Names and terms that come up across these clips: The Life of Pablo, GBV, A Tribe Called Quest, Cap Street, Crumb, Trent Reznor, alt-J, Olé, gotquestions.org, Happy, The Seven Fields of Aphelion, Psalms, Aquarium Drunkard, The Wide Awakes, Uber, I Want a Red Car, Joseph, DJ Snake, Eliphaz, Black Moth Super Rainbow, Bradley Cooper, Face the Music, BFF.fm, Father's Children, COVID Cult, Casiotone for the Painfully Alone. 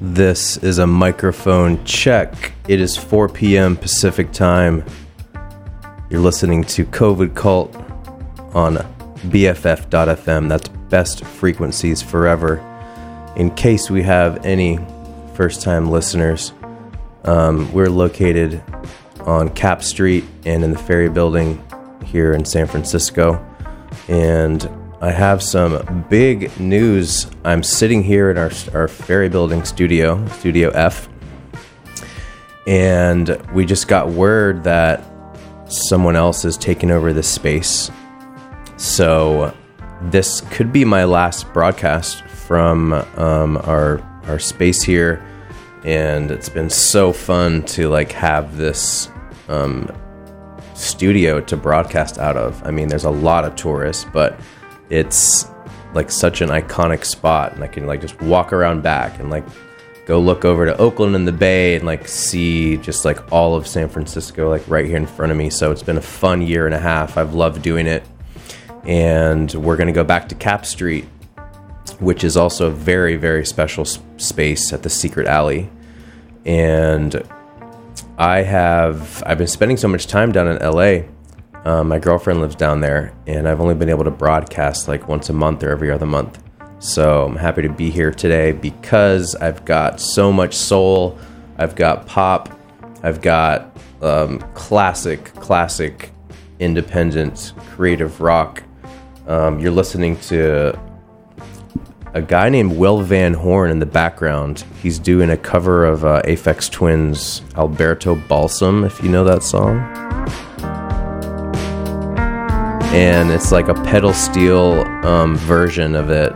This is a microphone check. It is 4 p.m. Pacific time. You're listening to COVID Cult on BFF.fm. That's best frequencies forever. In case we have any first-time listeners, we're located on Cap Street and in the Ferry Building here in San Francisco. And I have some big news. I'm sitting here in our Ferry Building studio, Studio F, and we just got word that someone else is taking over this space. So this could be my last broadcast from our space here, and it's been so fun to like have this studio to broadcast out of. I mean, there's a lot of tourists, but it's like such an iconic spot, and I can like just walk around back and like go look over to Oakland and the Bay and like see just like all of San Francisco like right here in front of me. So it's been a fun year and a half. I've loved doing it, and we're gonna go back to Cap Street, which is also a very, very special space at the Secret Alley. And I've been spending so much time down in LA. My girlfriend lives down there, and I've only been able to broadcast like once a month or every other month. So I'm happy to be here today because I've got so much soul. I've got pop. I've got classic, independent, creative rock. You're listening to a guy named Will Van Horn in the background. He's doing a cover of Aphex Twin's Alberto Balsam, if you know that song. And it's like a pedal steel version of it.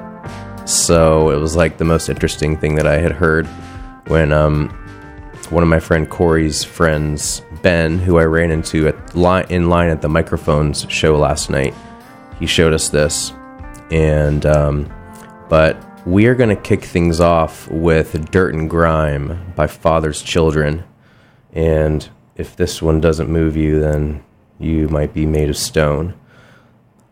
So it was like the most interesting thing that I had heard when one of my friend Corey's friends, Ben, who I ran into in line at the Microphones show last night, he showed us this. And but we are going to kick things off with Dirt and Grime by Father's Children. And if this one doesn't move you, then you might be made of stone.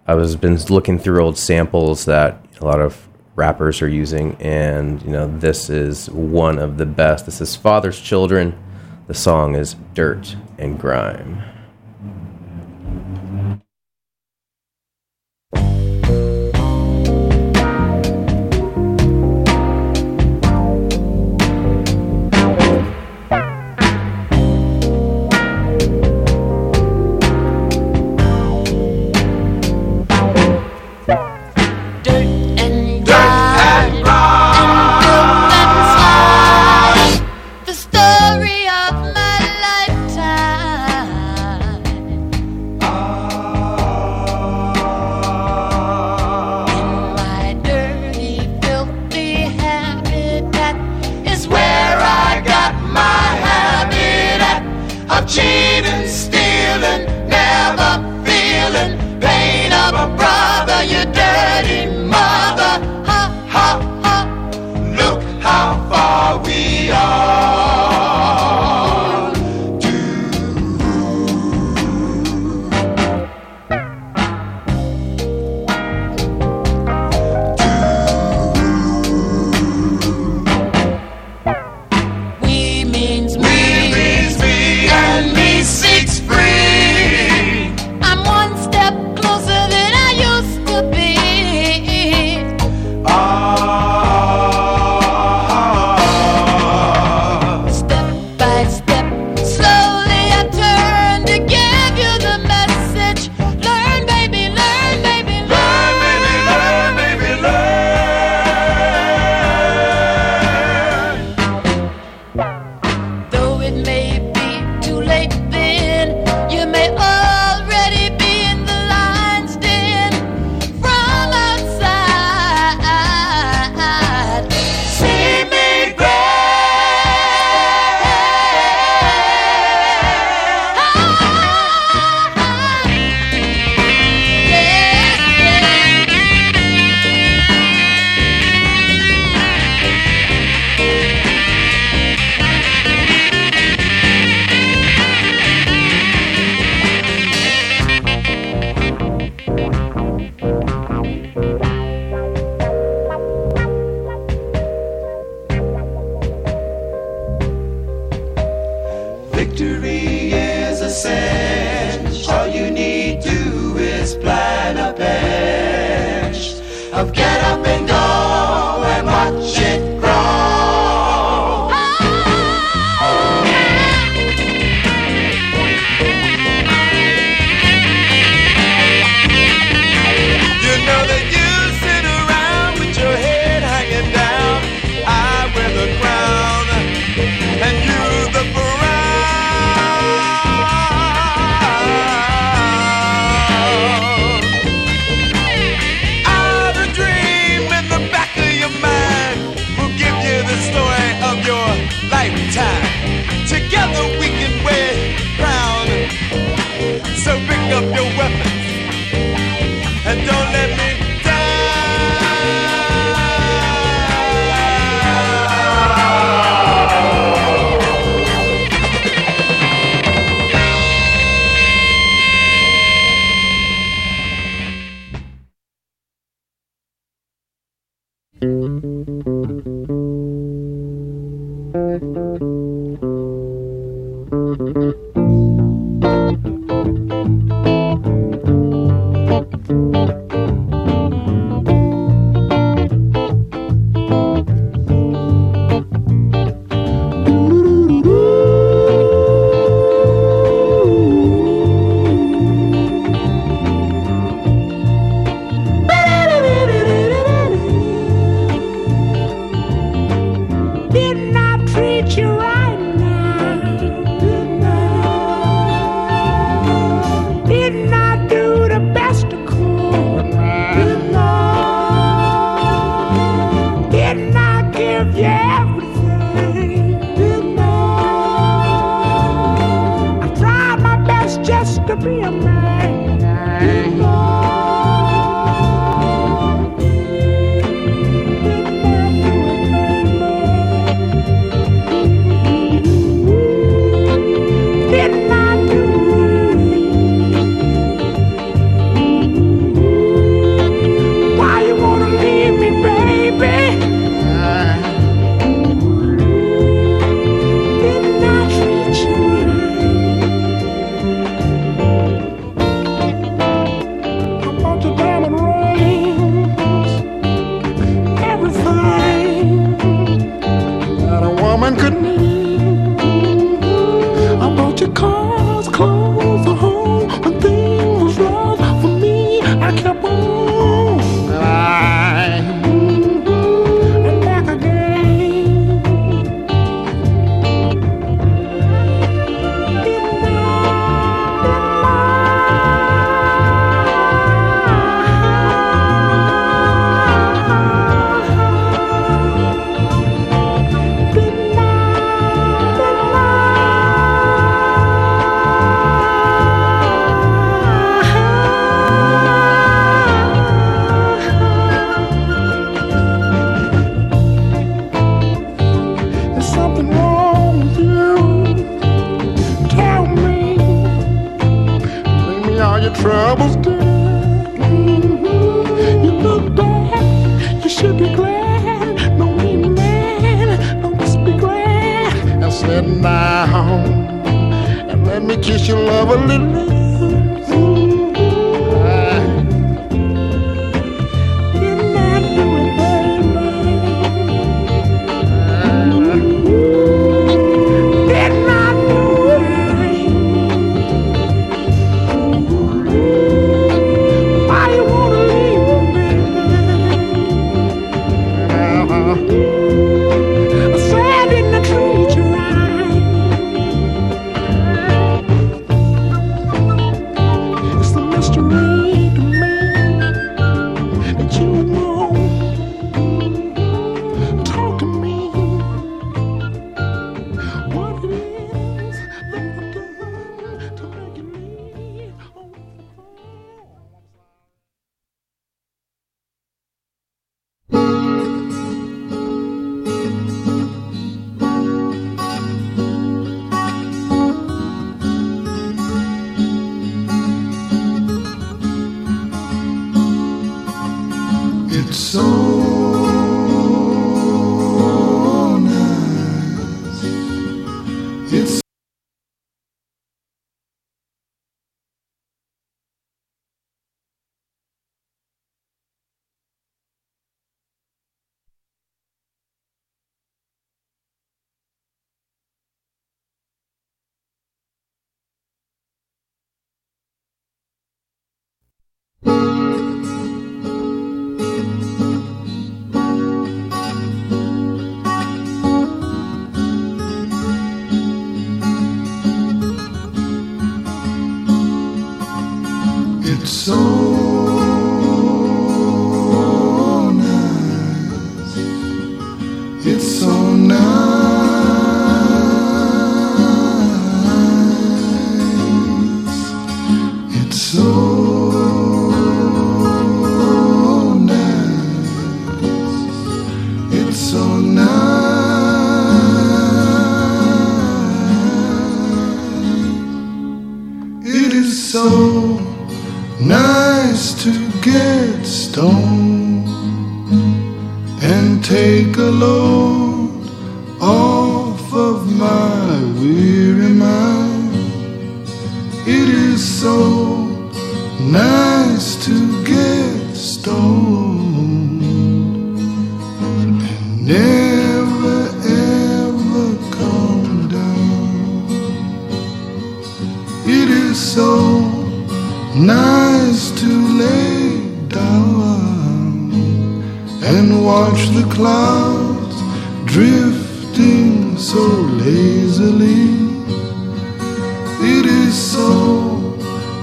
I've been looking through old samples that a lot of rappers are using, and you know, this is one of the best. This is Father's Children. The song is Dirt and Grime. You're dead. of Get Up and Go and watch it grow. Oh! You know that you sit around with your head hanging down. I wear the crown and you the bride. I've a dream in the back of your mind will give you the story of your lifetime. Together we can wear crown. So pick up your weapons and don't let me. get stoned and take a load off of my weary mind. It is so nice to get stoned and never ever come down. It is so nice to lay down and watch the clouds drifting so lazily. It is so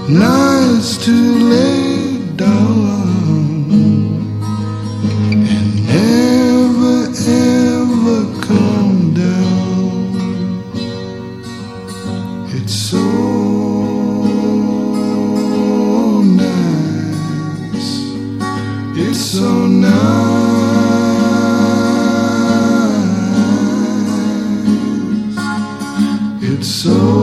nice to lay down and never ever come down. It's so nice. It's so nice. It's so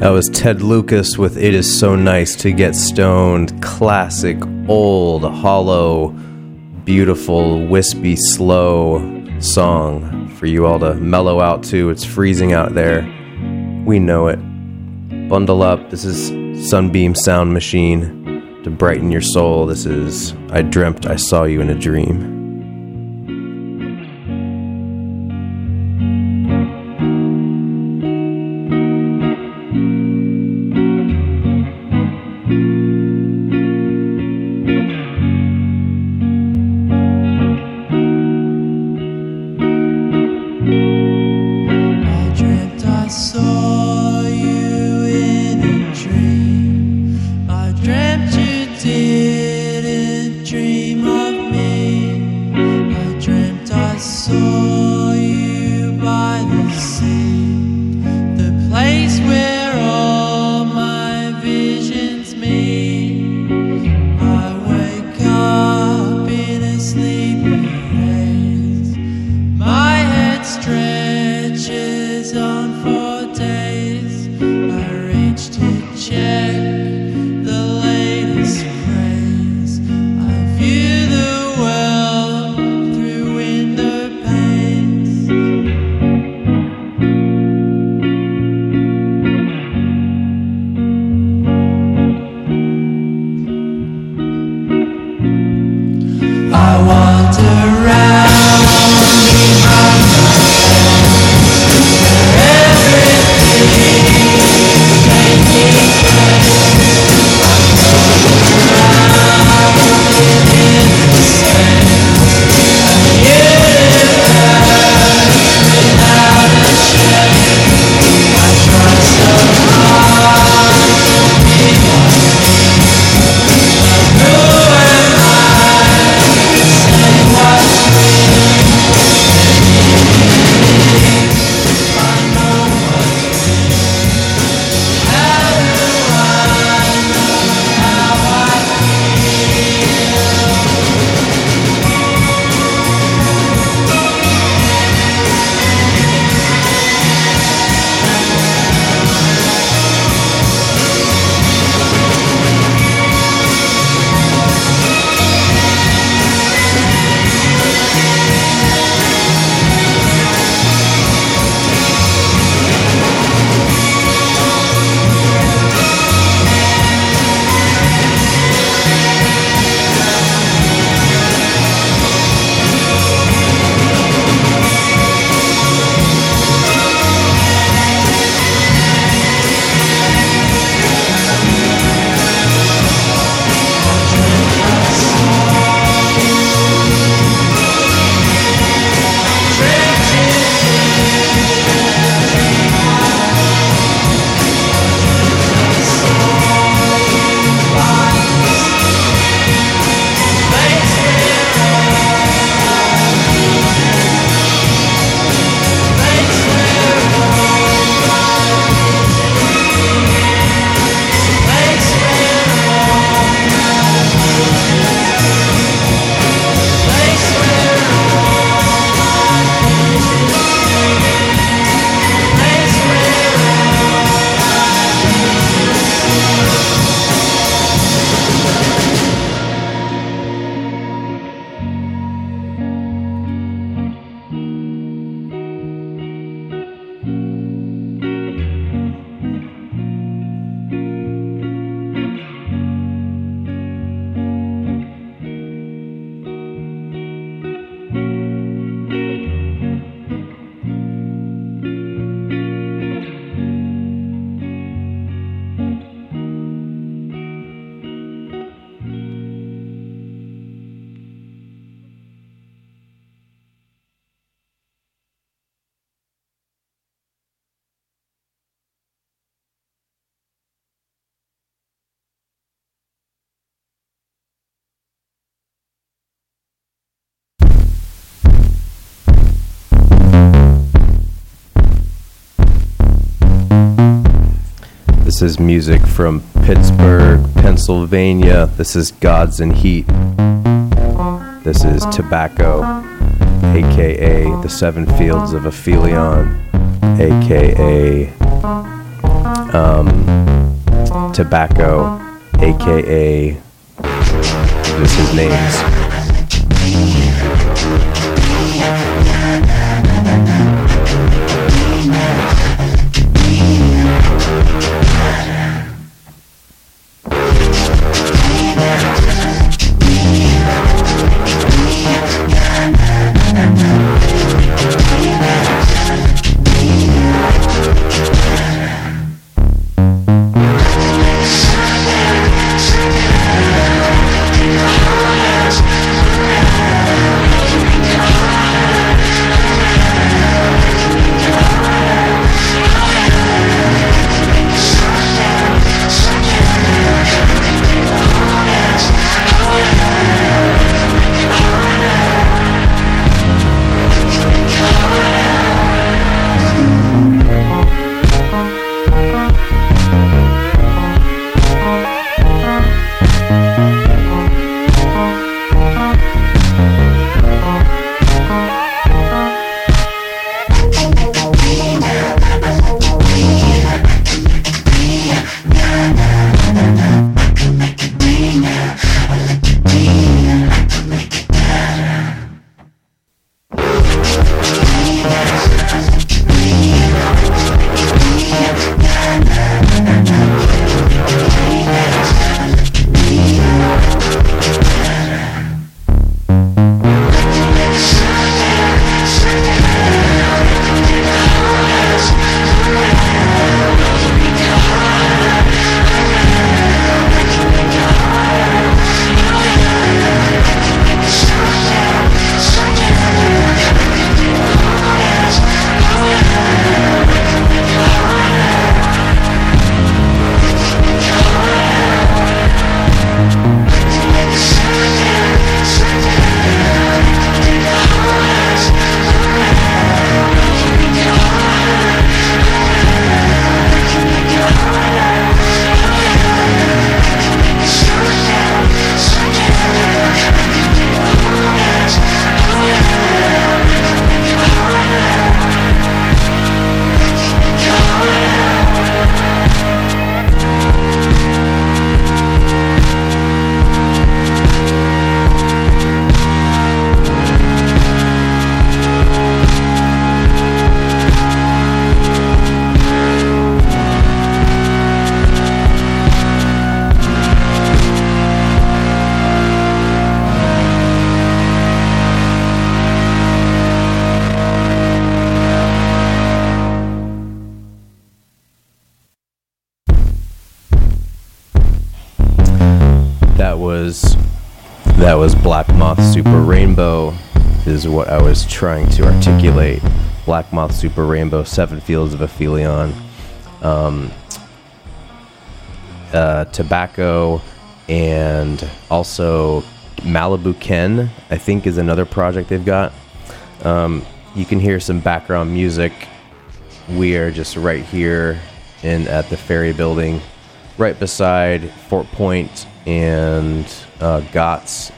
That was Ted Lucas with It Is So Nice To Get Stoned. Classic, old, hollow, beautiful, wispy, slow song for you all to mellow out to. It's freezing out there. We know it. Bundle up. This is Sunbeam Sound Machine to brighten your soul. This is I Dreamt I Saw You In A Dream. Dreamt you didn't dream of me. This is music from Pittsburgh, Pennsylvania. This is Gods in Heat. This is Tobacco, aka The Seven Fields of Aphelion, aka Tobacco, aka This Is Names. That was Black Moth Super Rainbow, is what I was trying to articulate. Black Moth Super Rainbow, Seven Fields of Aphelion. Tobacco, and also Malibu Ken, I think, is another project they've got. You can hear some background music. We are just right here in at the Ferry Building, right beside Fort Point and Gotts,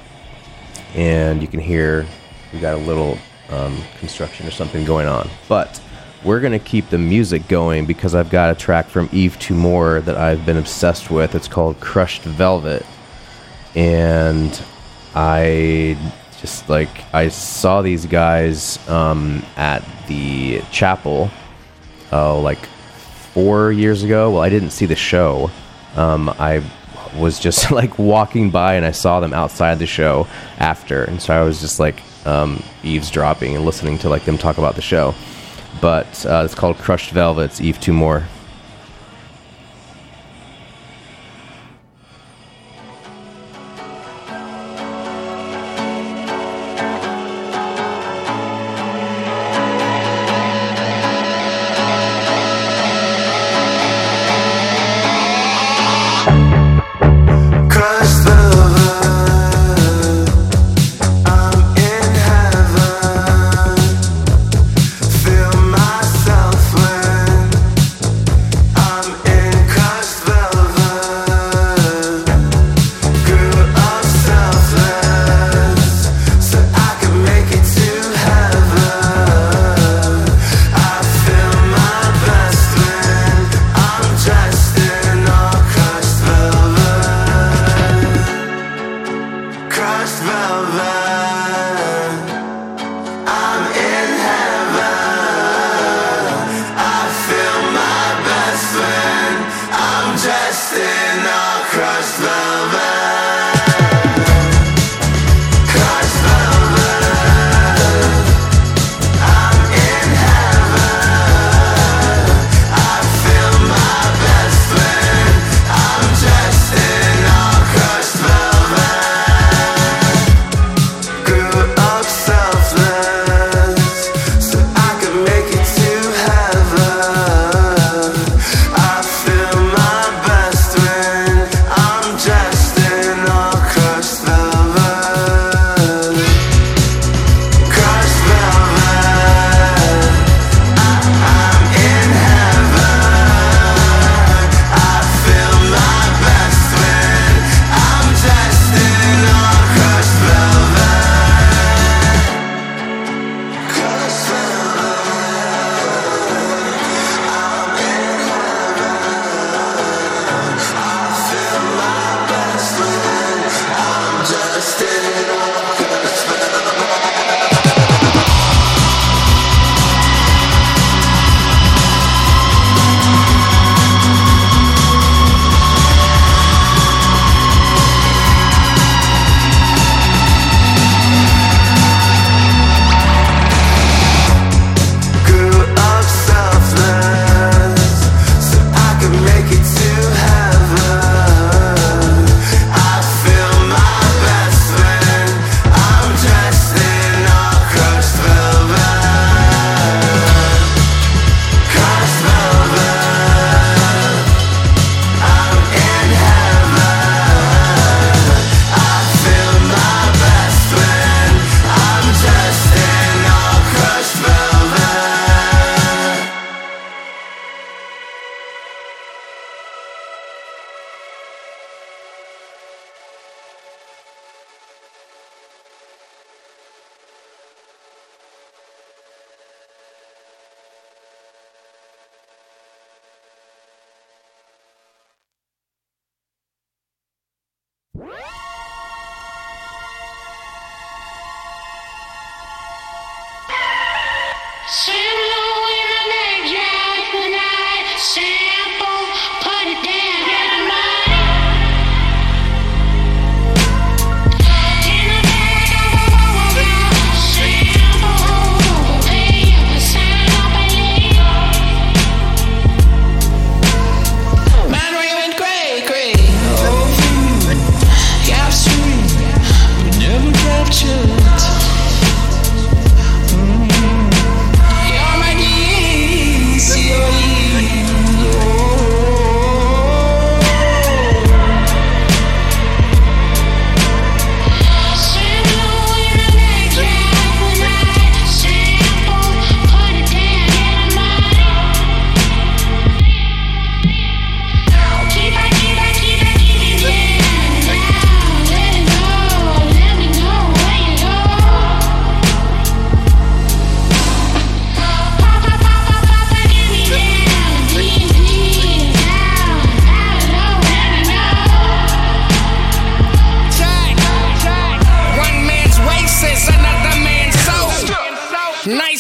and you can hear we got a little construction or something going on, but we're going to keep the music going because I've got a track from Yves Tumor that I've been obsessed with. It's called Crushed Velvet, and I saw these guys at the Chapel like 4 years ago. Well, I didn't see the show. I was just like walking by and I saw them outside the show after, and so I was just like eavesdropping and listening to like them talk about the show. But it's called Crushed Velvet. It's Yves Tumor.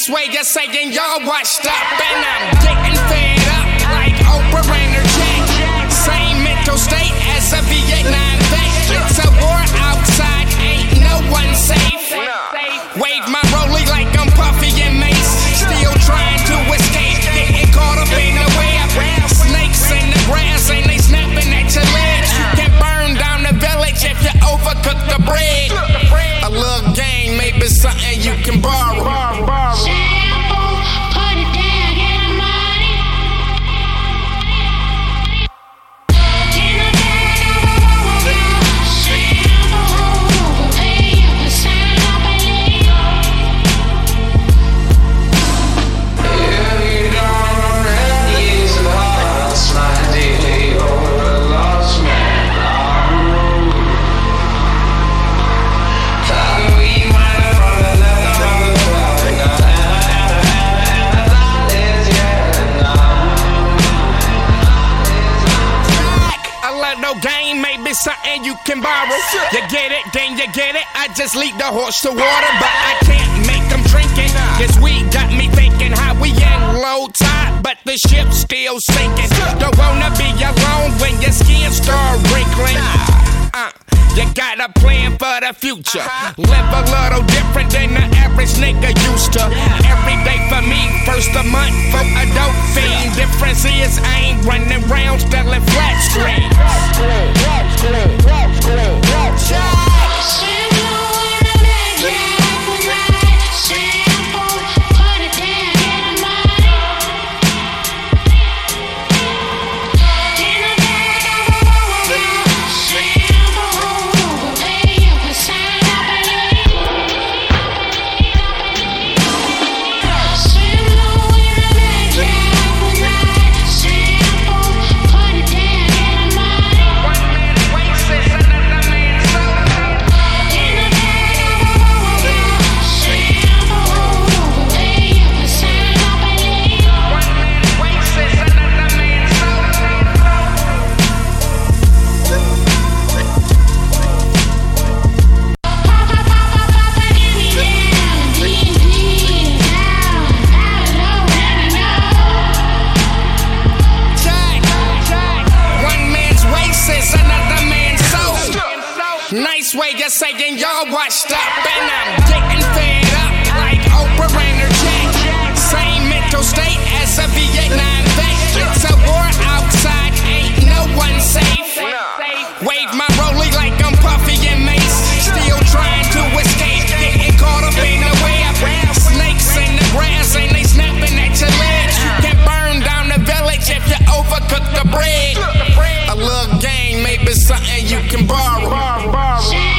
this way, you're saying y'all washed up, and I'm getting fed up like Oprah and her Jack. Same mental state as a Vietnam vet. It's a war outside, ain't no one safe. Wave my rollie like I'm Puffy and Mace. Still trying to escape, getting caught up in the web. Snakes in the grass and they snapping at your legs. You can burn down the village if you overcook the bread. A little game, maybe something you can borrow. Something you can borrow. You get it, then you get it. I just lead the horse to water, but I can't make them drink it. This weed got me thinking how we in low tide, but the ship still sinking. Don't wanna be alone when your skin start wrinkling. You got a plan for the future. Live a little different than the average nigga used to. Every day for me, first a month for a dope fiend. Difference is I ain't running round stealing flat screen. Saying y'all washed up and I'm getting fed up like Oprah and her Jack. Same mental state as a Vietnam vet. It's a war outside, ain't no one safe. Wave my rollie like I'm Puffy and Mace. Still trying to escape, getting caught up in the web. Snakes in the grass and they snapping at your legs. You can burn down the village if you overcook the bread. A little game, maybe something you can borrow. Something you can borrow.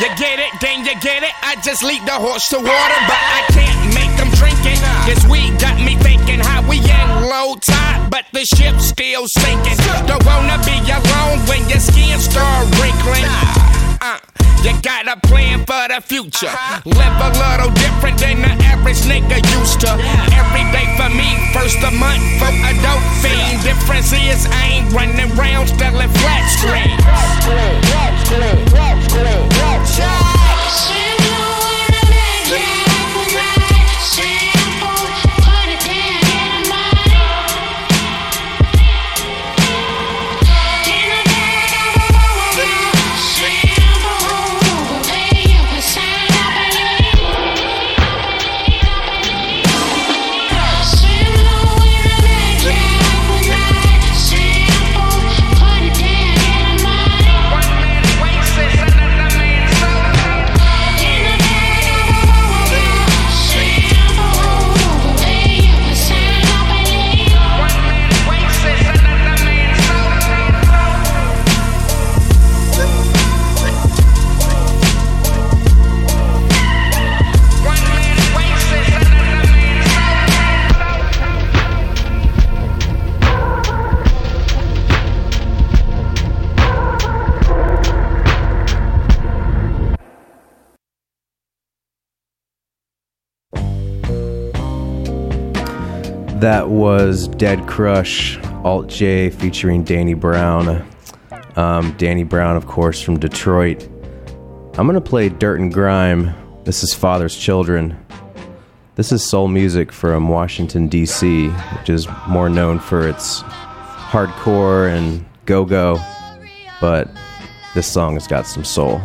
You get it, then you get it. I just lead the horse to water, but I can't make them drink it. This weed got me thinking how we in low tide, but the ship still sinking. Don't wanna be alone when your skin start wrinkling. You got a plan for the future. Live a little different than the average nigga used to. Every day for me, first a month for a dope fiend. Difference is I ain't running round stealing flat screen. That was Dead Crush, Alt J featuring Danny Brown. Danny Brown, of course, from Detroit. I'm going to play Dirt and Grime. This is Father's Children. This is soul music from Washington, D.C., which is more known for its hardcore and go-go, but this song has got some soul.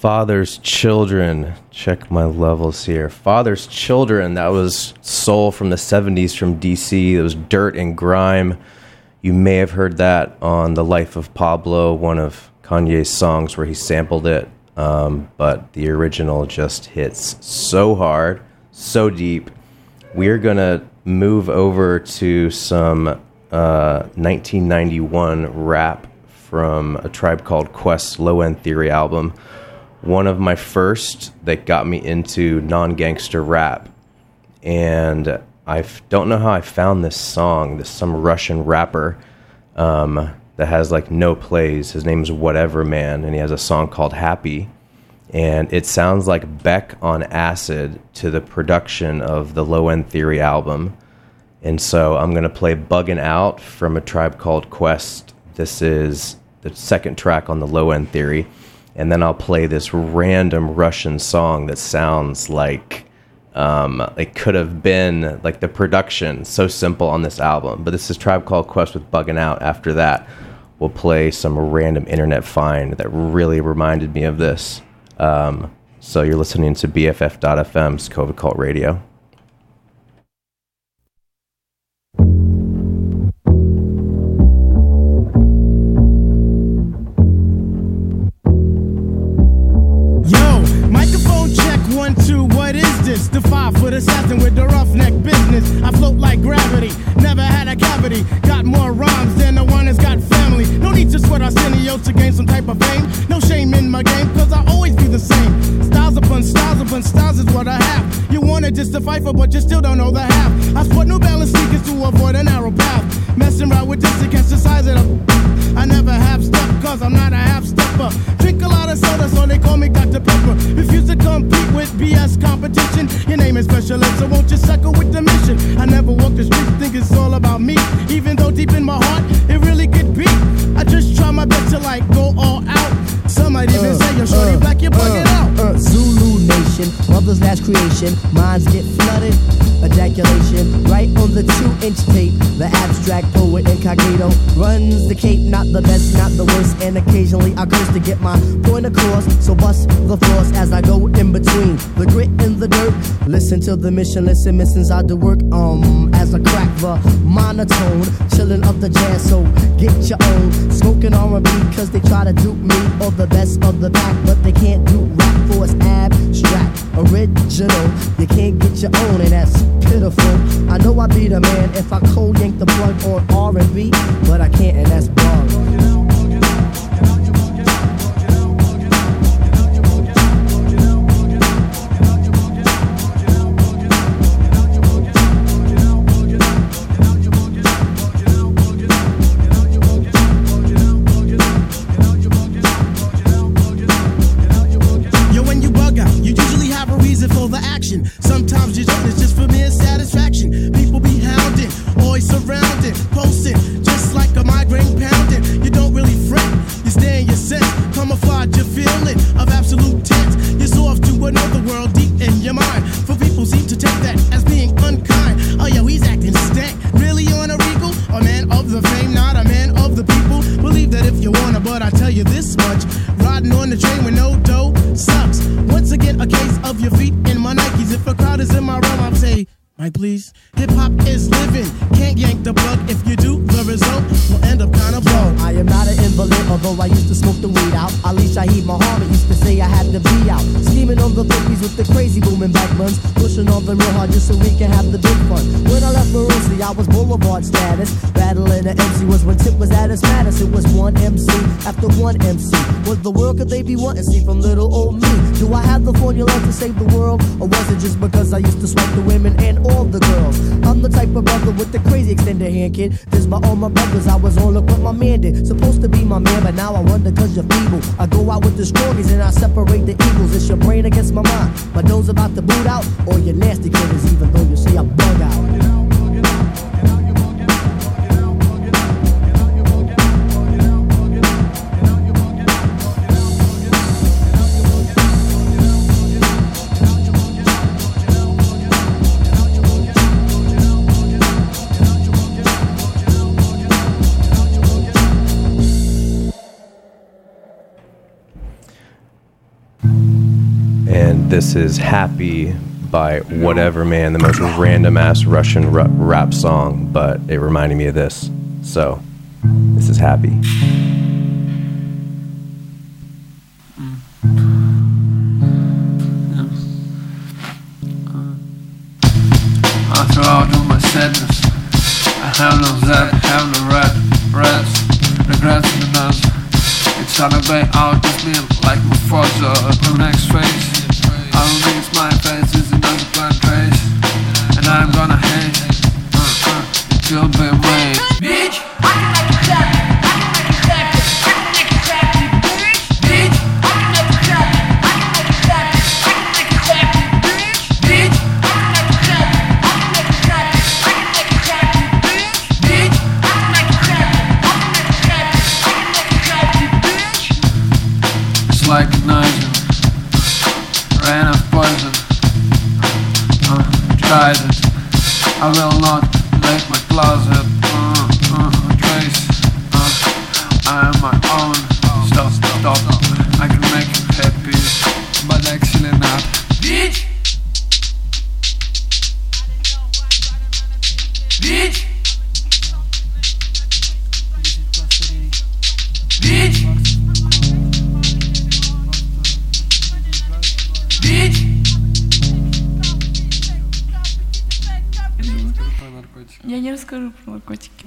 Father's Children. Check my levels here. Father's Children. That was soul from the 70s from DC. It was Dirt and Grime. You may have heard that on The Life of Pablo, one of Kanye's songs where he sampled it. But the original just hits so hard, so deep. We're going to move over to some 1991 rap from A Tribe Called Quest's Low End Theory album. One of my first that got me into non-gangster rap. And I don't know how I found this song. This some Russian rapper that has like no plays. His name is Whatever Man, and he has a song called Happy. And it sounds like Beck on acid to the production of the Low End Theory album. And so I'm going to play Buggin' Out from A Tribe Called Quest. This is the second track on the Low End Theory. And then I'll play this random Russian song that sounds like it could have been like the production. So simple on this album. But this is Tribe Called Quest with Buggin' Out. After that, we'll play some random internet find that really reminded me of this. So you're listening to BFF.fm's COVID Cult Radio. distance. The 5-foot assassin with the roughneck business. I float like gravity, never had a cavity. Got more rhymes than the one that's got family. No need to sweat Arsenio to gain some type of fame. No shame in my game, cause I always be the same. Styles upon styles upon styles is what I have. You wanted just to fight for, but you still don't know the half. I sport New Balance sneakers to avoid a narrow path. Messing around with this against the size of the... I never have stuff, cause I'm not a half-stepper. Drink a lot of soda, so they call me Dr. Pepper. Refuse to compete with BS competition. Your name is special, so won't you sucker with the mission? I never walk the streets, think it's all about me. Even though deep in my heart, it really could be. I just try my best to like go all out. Some might even say, yo, shorty black, you're bugging out. Zulu Nation, mother's last creation. Minds get flooded, ejaculation. Right on the 2-inch tape, the abstract poet incognito runs the cape, not the best, not the worst. And occasionally I curse to get my point across. So bust the force as I go in between the grit and the dirt. Listen to the mission, listen, missions I do work. As I crack the monotone, chillin' up the jazz, so get your own. Smoking R&B, cause they try to dupe me or the best of the pack, but they can't do rap for it's abstract, original. You can't get your own, and that's pitiful. I know I'd be the man if I cold yank the plug on R&B, but I can't, and that's wrong. This by all my brothers, I was all up with my man did. Supposed to be my man, but now I wonder cause you're feeble. I go out with the strongies and I separate the eagles. It's your brain against my mind. My nose about to boot out, or your nasty killers, even though you say I bug out. This is Happy by Whatever Man, the most random-ass Russian rap song, but it reminded me of this. So, this is Happy. After all do my sadness, I have no zed, have no rest, regrets and none. It's all about how to live like my father, the next phase. I don't it's my face, it's another plan trace. And I'm gonna hate it till they wait. Bitch, I can make it happen. I can make it happen. I can make it happen, bitch. Bitch, I can make it happen. I can make it happen. I can make it happen, bitch. Bitch, I can make it happen. I can make it happen. I can make it happen, bitch. Bitch, I can make it happen. I can make it happen. I can make it happen, bitch. It's like a knife. Ran of poison, tried it. I will not let my closet trace. I am my own. Stop, stop, stop. I can make you happy, but actually not. Bitch. Bitch. Bitch. Я не расскажу про наркотики.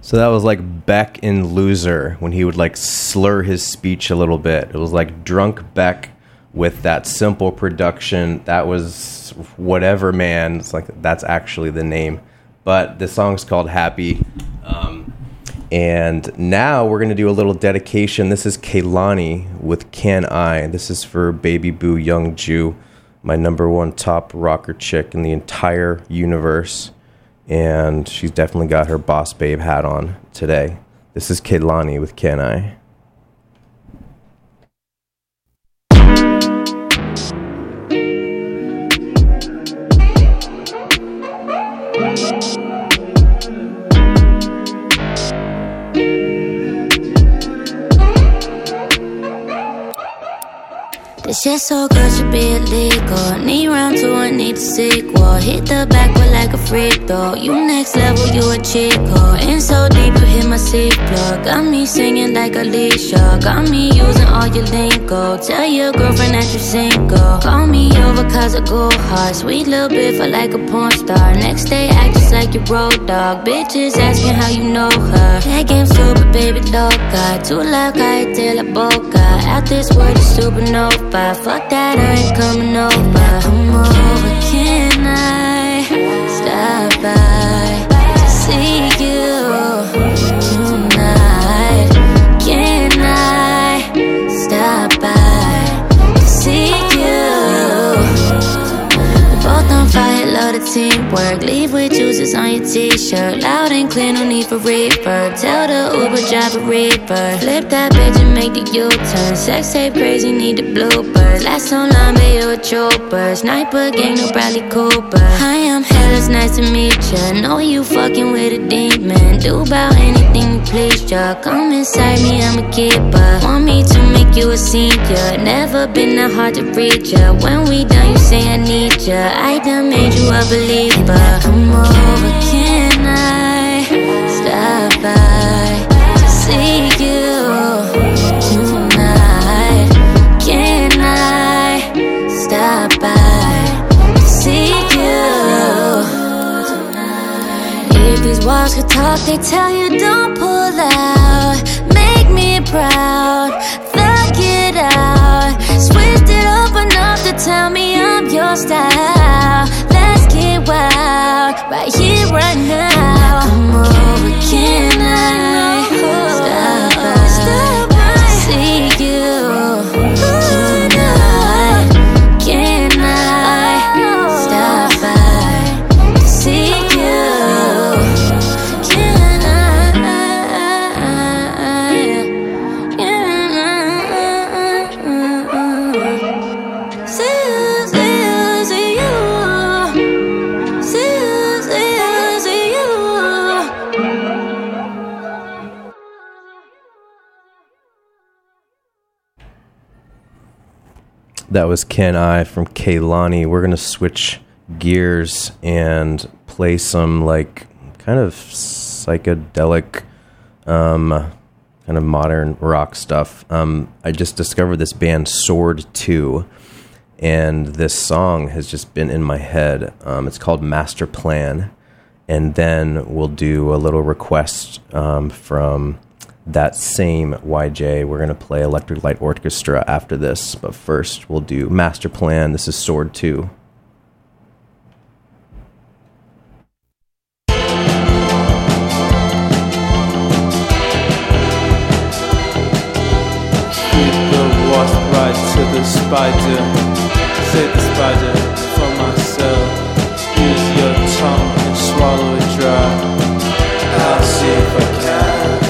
So that was like Beck in Loser, when he would like slur his speech a little bit. It was like drunk Beck with that simple production. That was Whatever Man. It's like, that's actually the name. But the song's called Happy. And now we're going to do a little dedication. This is Kehlani with Can I. This is for Baby Boo Young Ju, my number one top rocker chick in the entire universe. And she's definitely got her boss babe hat on today. This is Kehlani with Can I? This shit's so good, should be illegal. Need round two, I need a sequel. Hit the back with like a free throw. You next level, you a Chico. In so deep, you hit my C-plug. Got me singing like Alicia. Got me using all your lingo. Tell your girlfriend that you single. Call me over cause I go hard. Sweet little bit for like a porn star. Next day, act just like your road dog. Bitches asking how you know her. That game stupid, baby, loca. Too loud, got it till I boca. Out this world, you stupid, no. Fuck that, I ain't coming over. Come over, can I stop by to see you tonight? Can I stop by to see you? We're both on fire, love the teamwork. Leave with juices on your t-shirt. Loud and clean, no need for reverb. Tell the Uber driver reaper. Flip that bitch and make the U-turn. Sex tape crazy, need the bloopers. Last online, baby, you a trooper. Sniper gang, no Bradley Cooper. Hi, I'm Hella, nice to meet ya. Know you fucking with a demon. Do about anything you please ya. Come inside me, I'm a keeper. Want me to make you a senior. Never been that hard to reach ya. When we done, you say I need ya. I done made you a believer. Come over, can I stop by to see you tonight? Can I stop by to see you? If these walls could talk, they tell you don't pull out. Make me proud, fuck it out. Switched it up enough to tell me I'm your style. Wild, right here, right now. Come over, can I stop by to see you tonight? Can I stop by to see you? Can I see you? That was Can I from Kehlani. We're going to switch gears and play some like kind of psychedelic, kind of modern rock stuff. I just discovered this band Sword II, and this song has just been in my head. It's called Master Plan. And then we'll do a little request from that same YJ. We're going to play Electric Light Orchestra after this, but first we'll do Master Plan. This is Sword II. Keep the wasp right to the spider. Save the spider for myself. Use your tongue and swallow it dry. I'll see if I can.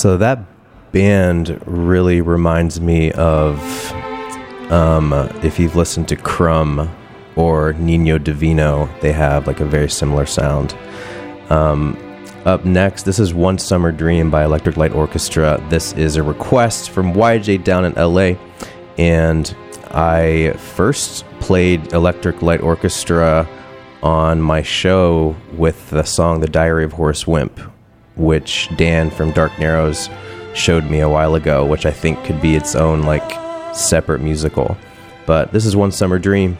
So that band really reminds me of, if you've listened to Crumb or Nino Divino, they have like a very similar sound. Up next, this is One Summer Dream by Electric Light Orchestra. This is a request from YJ down in LA, and I first played Electric Light Orchestra on my show with the song The Diary of Horace Wimp, which Dan from Dark Narrows showed me a while ago, which I think could be its own like separate musical. But this is One Summer Dream.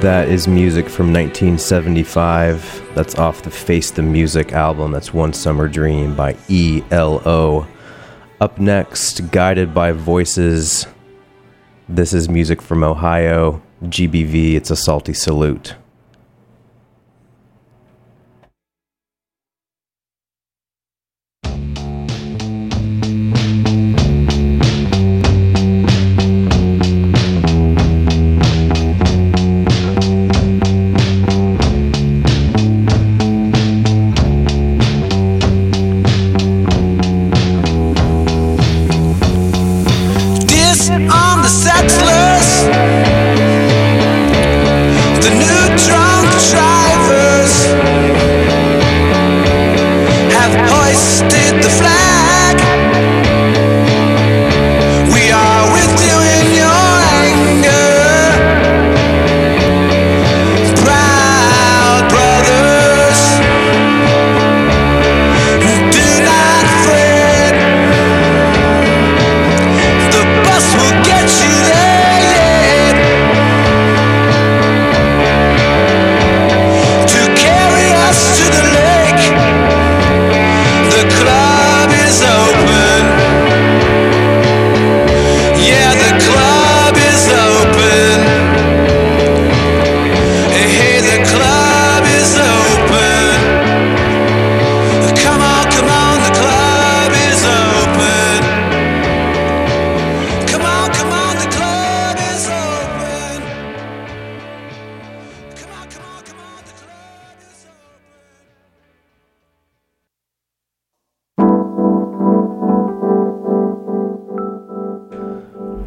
That is music from 1975. That's off the Face the Music album. That's One Summer Dream by ELO. Up next, Guided by Voices. This is music from Ohio. GBV, it's a salty salute.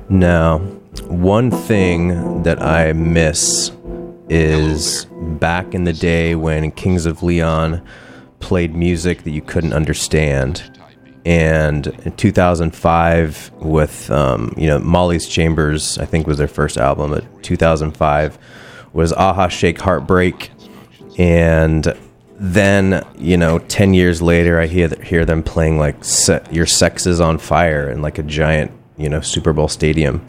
Now, one thing that I miss is back in the day when Kings of Leon played music that you couldn't understand. And in 2005 with, Molly's Chambers, I think was their first album, but 2005 was Aha Shake Heartbreak. And then, 10 years later, I hear them playing like Your Sex Is on Fire and like a giant Super Bowl stadium.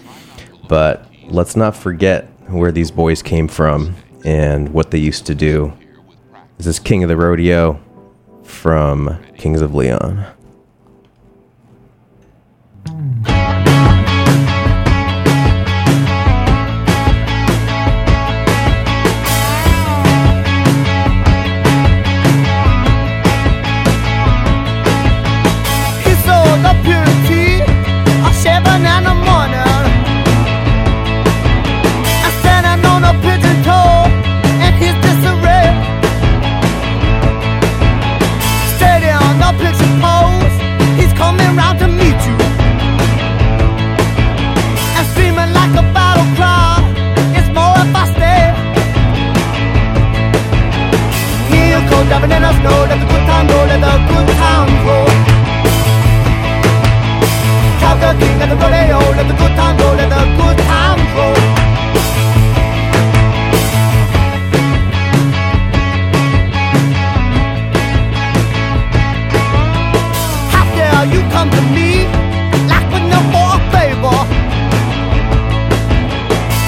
But let's not forget where these boys came from and what they used to do. This is King of the Rodeo from Kings of Leon. Diving in the snow, let the good time roll, let the good time roll. Top the king of the rodeo, let the good time roll, let the good time roll. How dare you come to me like with no more favor?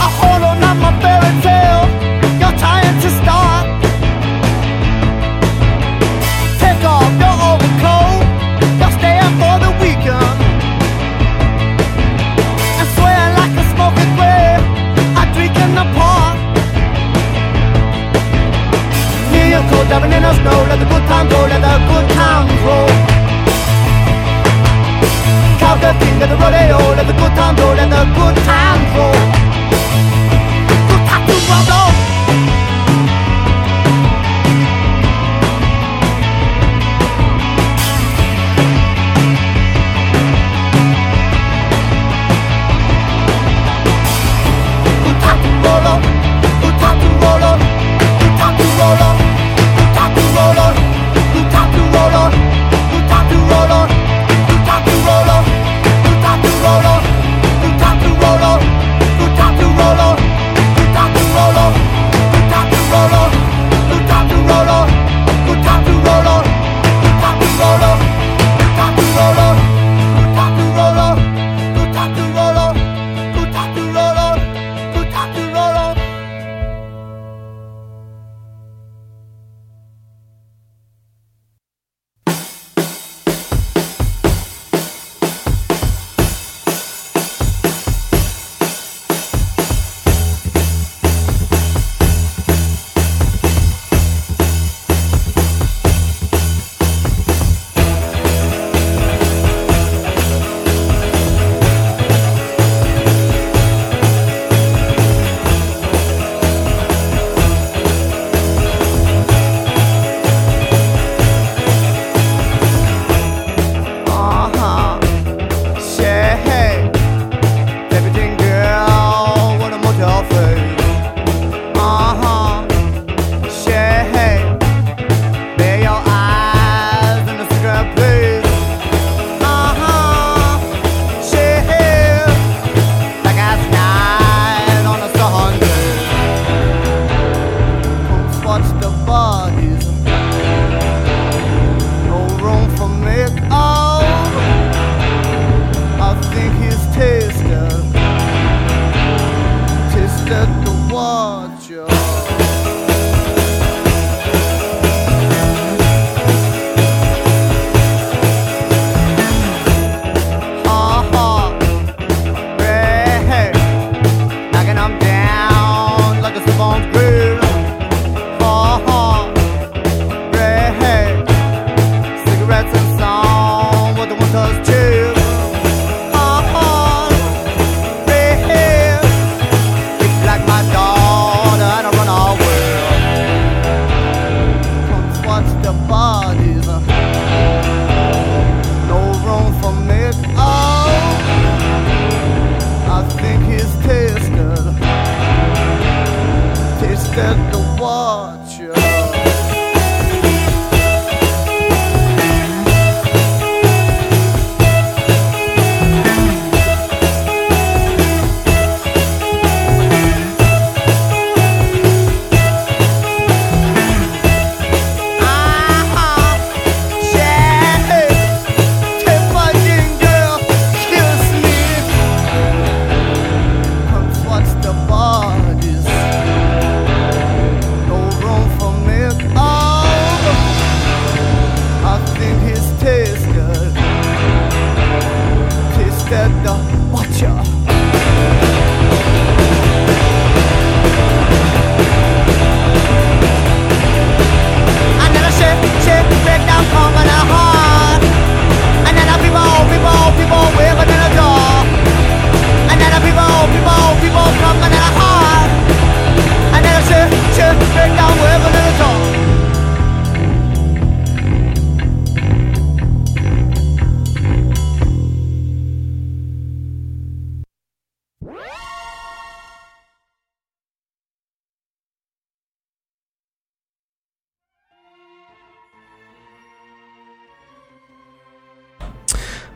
I hold on to my fairy tale, you're trying to start. Diving in the snow, let the good time go, let the good time roll.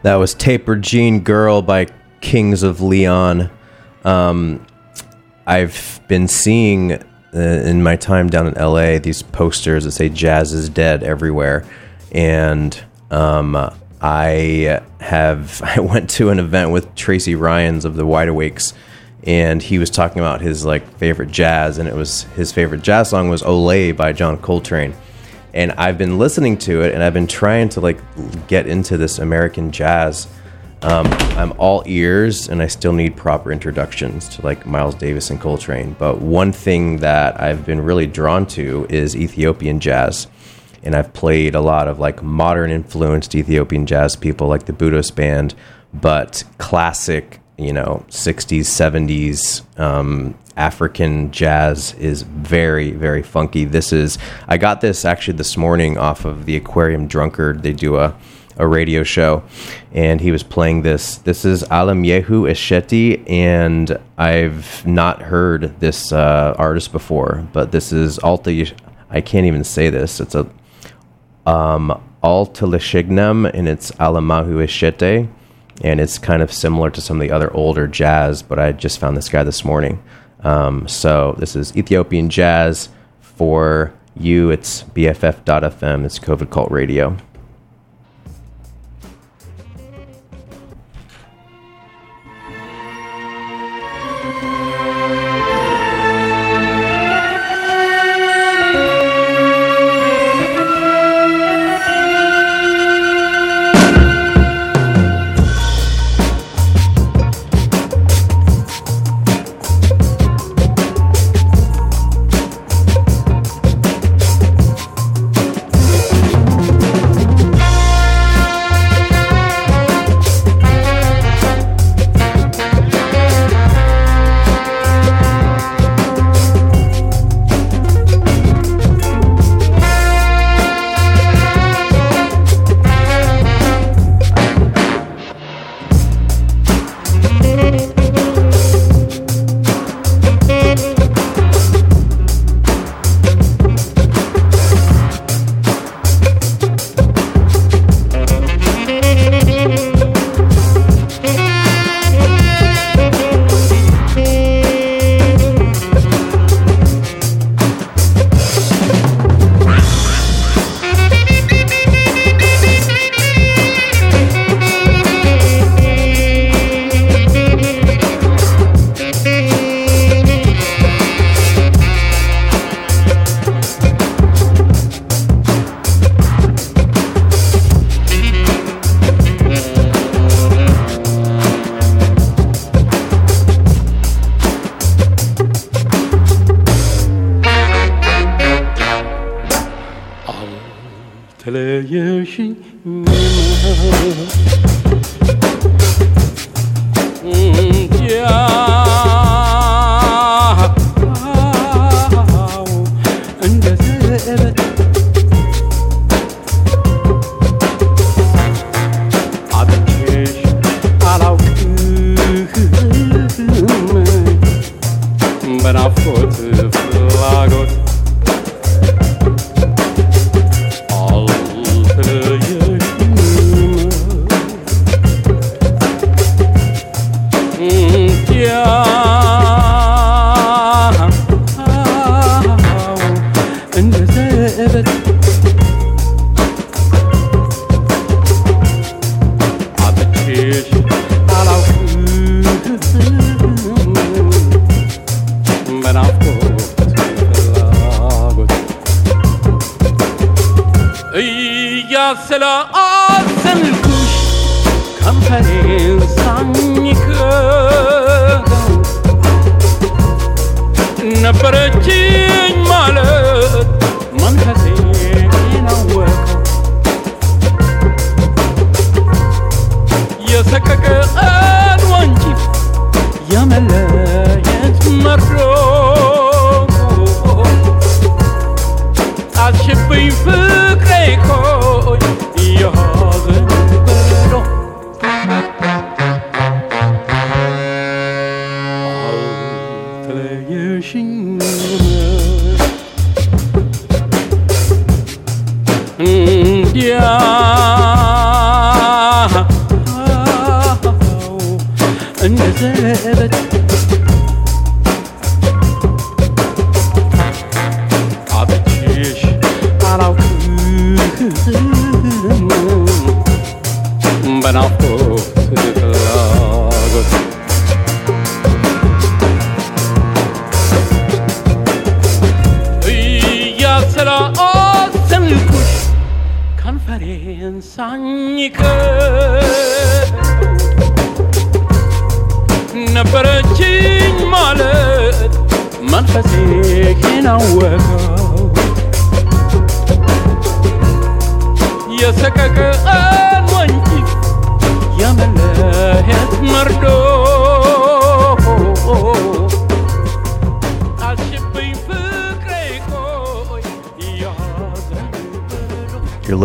That was Tapered Jean Girl by Kings of Leon. I've been seeing in my time down in LA these posters that say jazz is dead everywhere, and I went to an event with Tracy Ryans of the Wide Awakes, and he was talking about his favorite jazz, and it was his favorite jazz song was Olé by John Coltrane. And I've been listening to it, and I've been trying to get into this American jazz. I'm all ears, and I still need proper introductions to Miles Davis and Coltrane. But one thing that I've been really drawn to is Ethiopian jazz. And I've played a lot of modern influenced Ethiopian jazz people like the Budos Band, but classic, 60s, 70s African jazz is very, very funky. I got this actually this morning off of the Aquarium Drunkard. They do a radio show, and he was playing this. This is Alamyehu Eshete, and I've not heard this artist before, but this is I can't even say this. It's a Alta Leshignam, and it's Alamyehu Eshete, and it's kind of similar to some of the other older jazz, but I just found this guy this morning. So this is Ethiopian jazz for you. It's BFF.fm. It's COVID Cult Radio.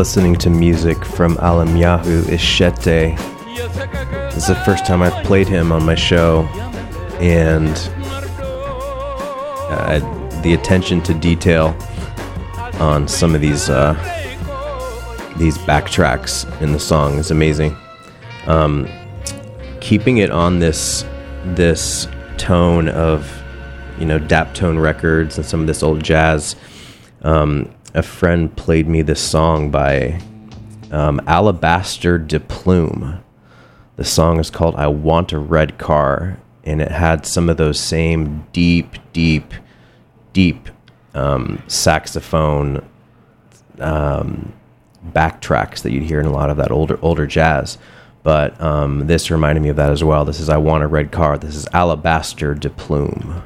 Listening to music from Alamyehu Eshete. This is the first time I've played him on my show, and the attention to detail on some of these backtracks in the song is amazing. Keeping it on this tone of, you know, Daptone records and some of this old jazz. A friend played me this song by Alabaster de Plume. The song is called I Want a Red Car, and it had some of those same deep saxophone backtracks that you'd hear in a lot of that older jazz. But this reminded me of that as well. This is I Want a Red Car. This is Alabaster de Plume.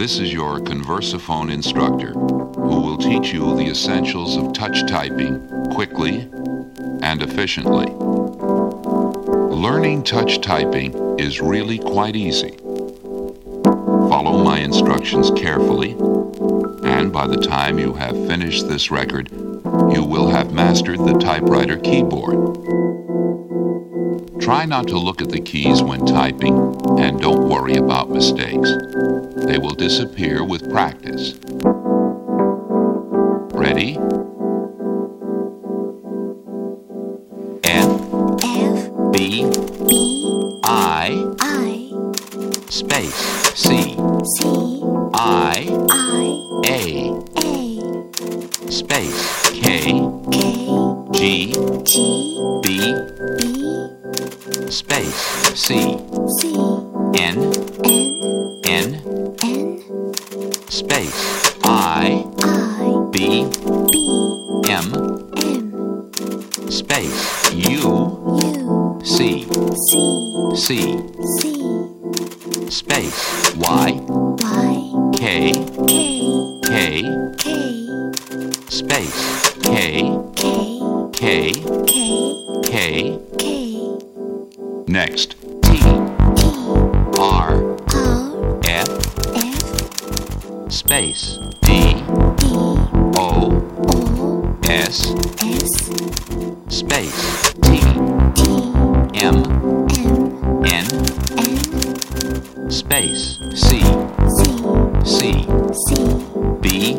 This is your conversaphone instructor, who will teach you the essentials of touch typing quickly and efficiently. Learning touch typing is really quite easy. Follow my instructions carefully, and by the time you have finished this record, you will have mastered the typewriter keyboard. Try not to look at the keys when typing, and don't worry about mistakes. They will disappear with practice. Ready? Space, E, S, S, B,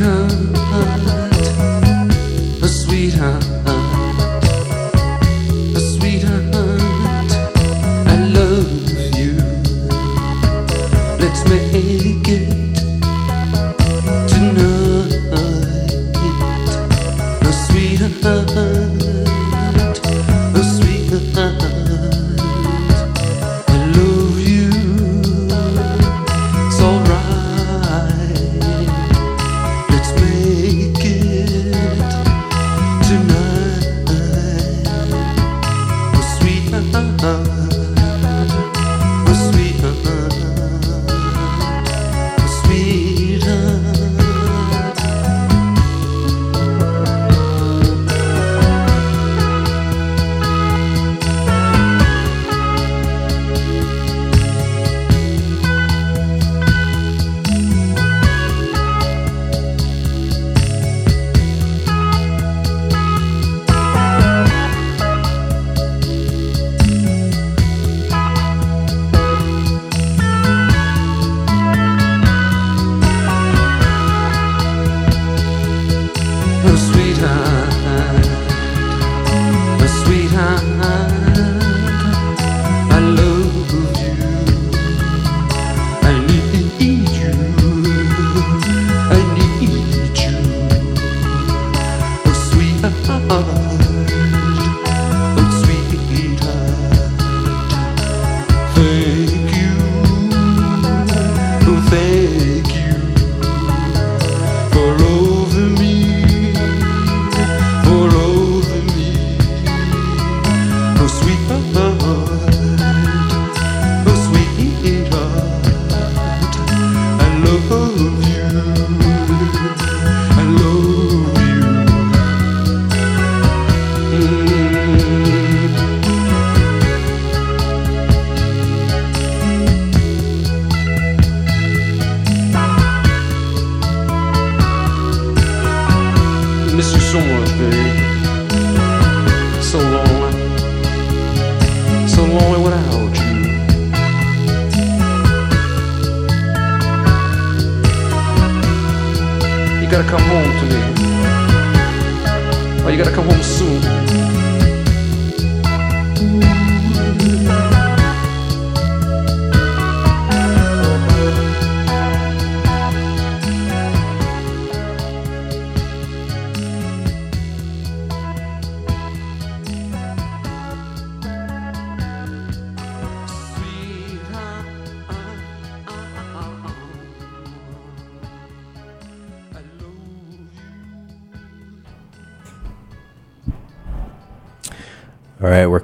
sweetheart, a sweetheart, a sweetheart. I love you. Let's make it.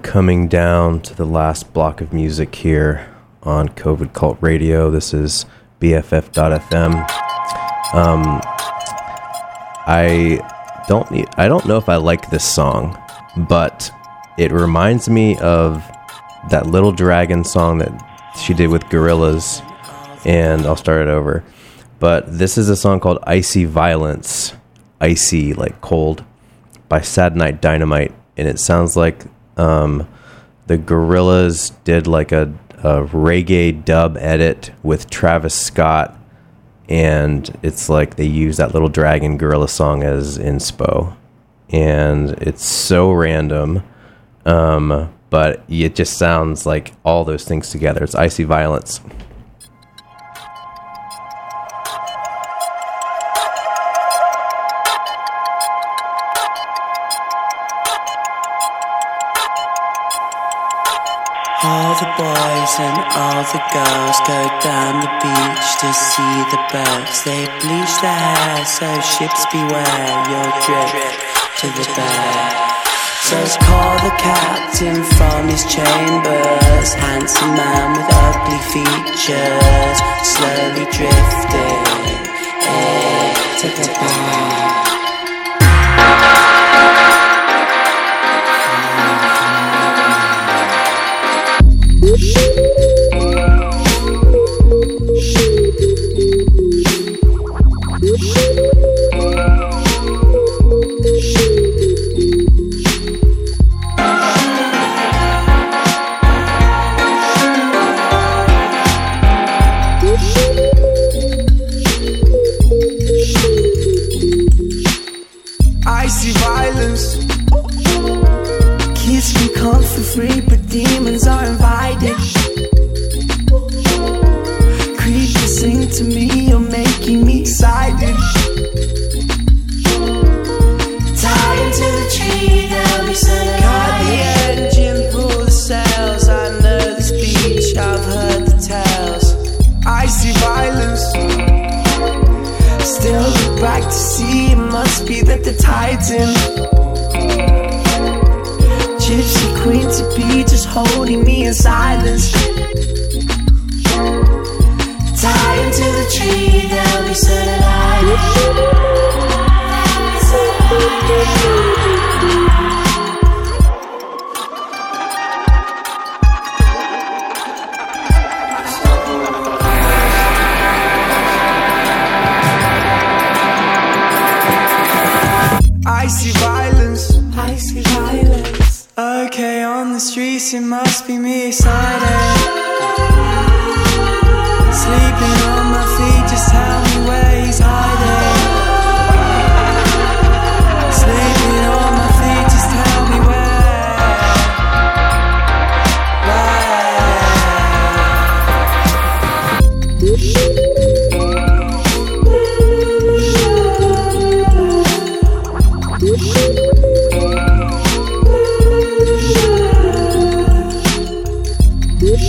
Coming down to the last block of music here on COVID Cult Radio. This is BFF.fm. I don't know if I like this song, but it reminds me of that Little Dragon song that she did with Gorillaz, and I'll start it over. But this is a song called Icy Violence, icy like cold, by Sad Night Dynamite, and it sounds like the Gorillaz did like a reggae dub edit with Travis Scott, and it's like they use that Little Dragon Gorillaz song as inspo, and it's so random, but it just sounds like all those things together. It's Icy Violence. All the boys and all the girls go down the beach to see the birds. They bleach their hair, so ships beware, you'll drift to the bed. Says call the captain from his chambers, handsome man with ugly features, slowly drifting to the bed. look back to see, it must be that the tide's in. Gypsy queen to be, just holding me in silence. Tie him to the tree, there'll be certain eyes. Icy violence. Okay, on the streets, it must be me excited. Sleeping on my feet, just tell me where he's hiding. Sleeping on my feet, just tell me where. Thank you.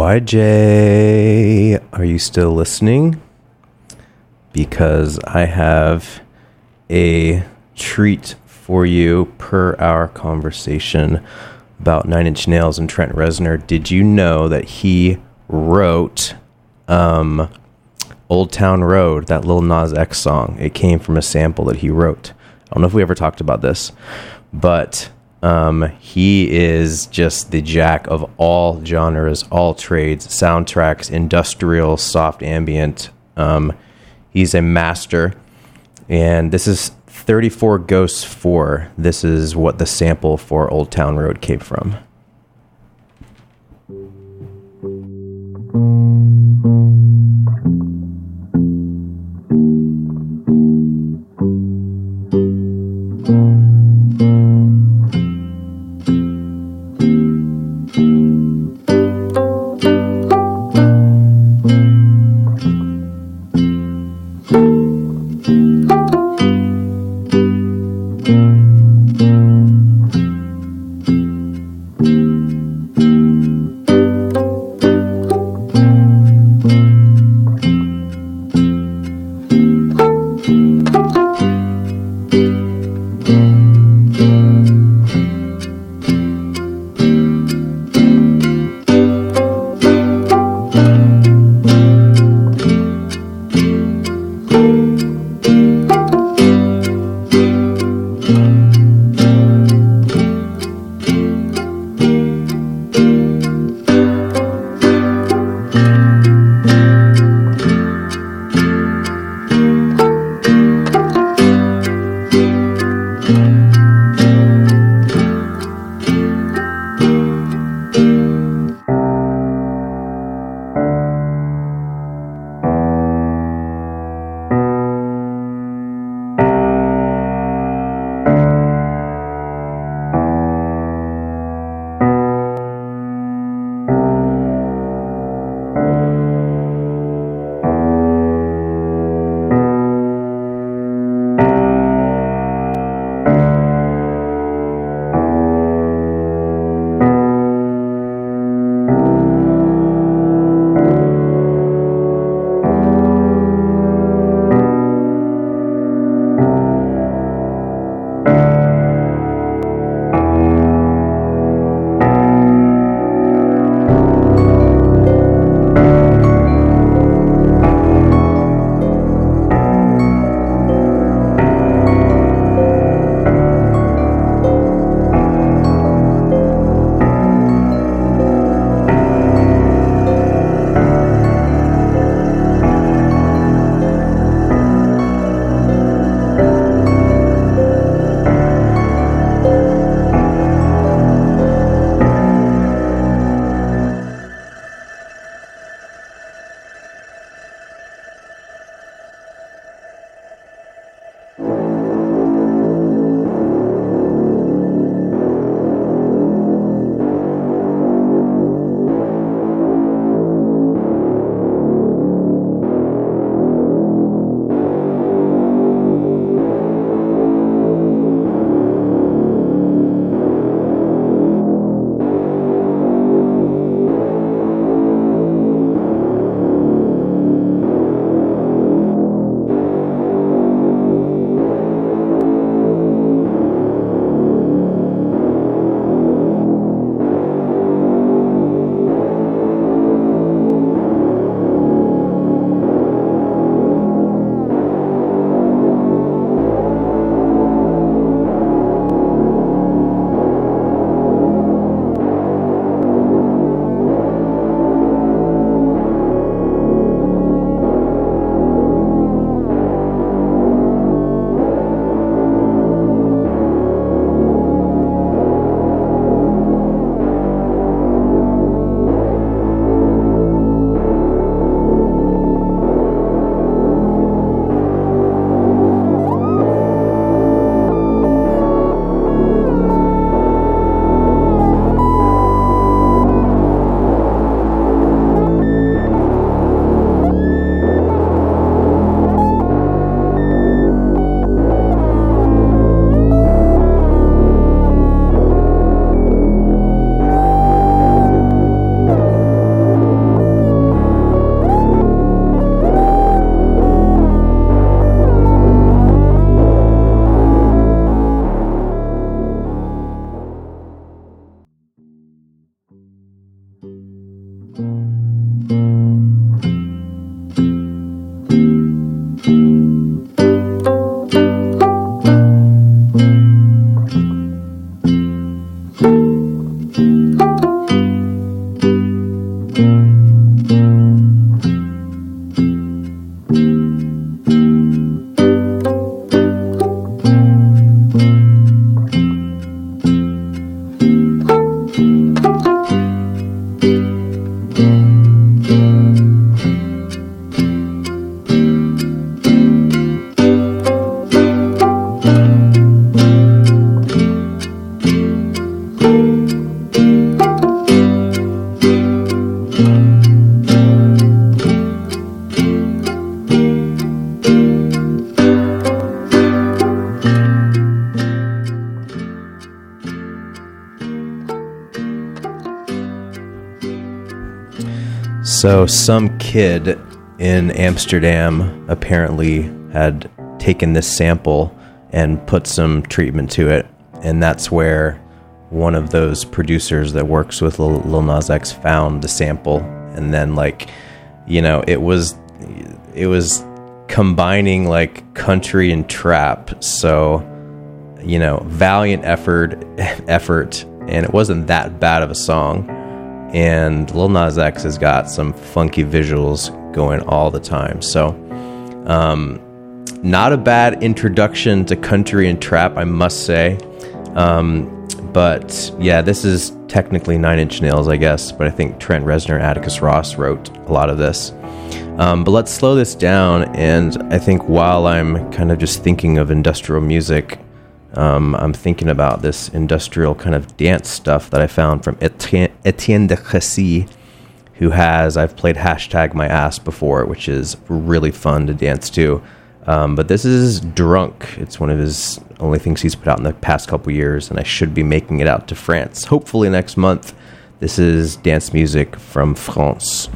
YJ, are you still listening? Because I have a treat for you per our conversation about Nine Inch Nails and Trent Reznor. Did you know that he wrote Old Town Road, that Lil Nas X song? It came from a sample that he wrote. I don't know if we ever talked about this, but he is just the jack of all genres, all trades, soundtracks, industrial, soft ambient. He's a master. And this is 34 Ghosts 4. This is what the sample for Old Town Road came from. So some kid in Amsterdam apparently had taken this sample and put some treatment to it, and that's where one of those producers that works with Lil Nas X found the sample, and then, like, you know, it was combining like country and trap, so, you know, valiant effort, and it wasn't that bad of a song. And Lil Nas X has got some funky visuals going all the time, so not a bad introduction to country and trap, I must say. But yeah, this is technically Nine Inch Nails, I guess, but I think Trent Reznor and Atticus Ross wrote a lot of this. But let's slow this down, and I think while I'm kind of just thinking of industrial music, I'm thinking about this industrial kind of dance stuff that I found from Etienne de Crécy, who has, I've played Hashtag My Ass before, which is really fun to dance to. But this is Drunk. It's one of his only things he's put out in the past couple years, and I should be making it out to France, hopefully next month. This is dance music from France.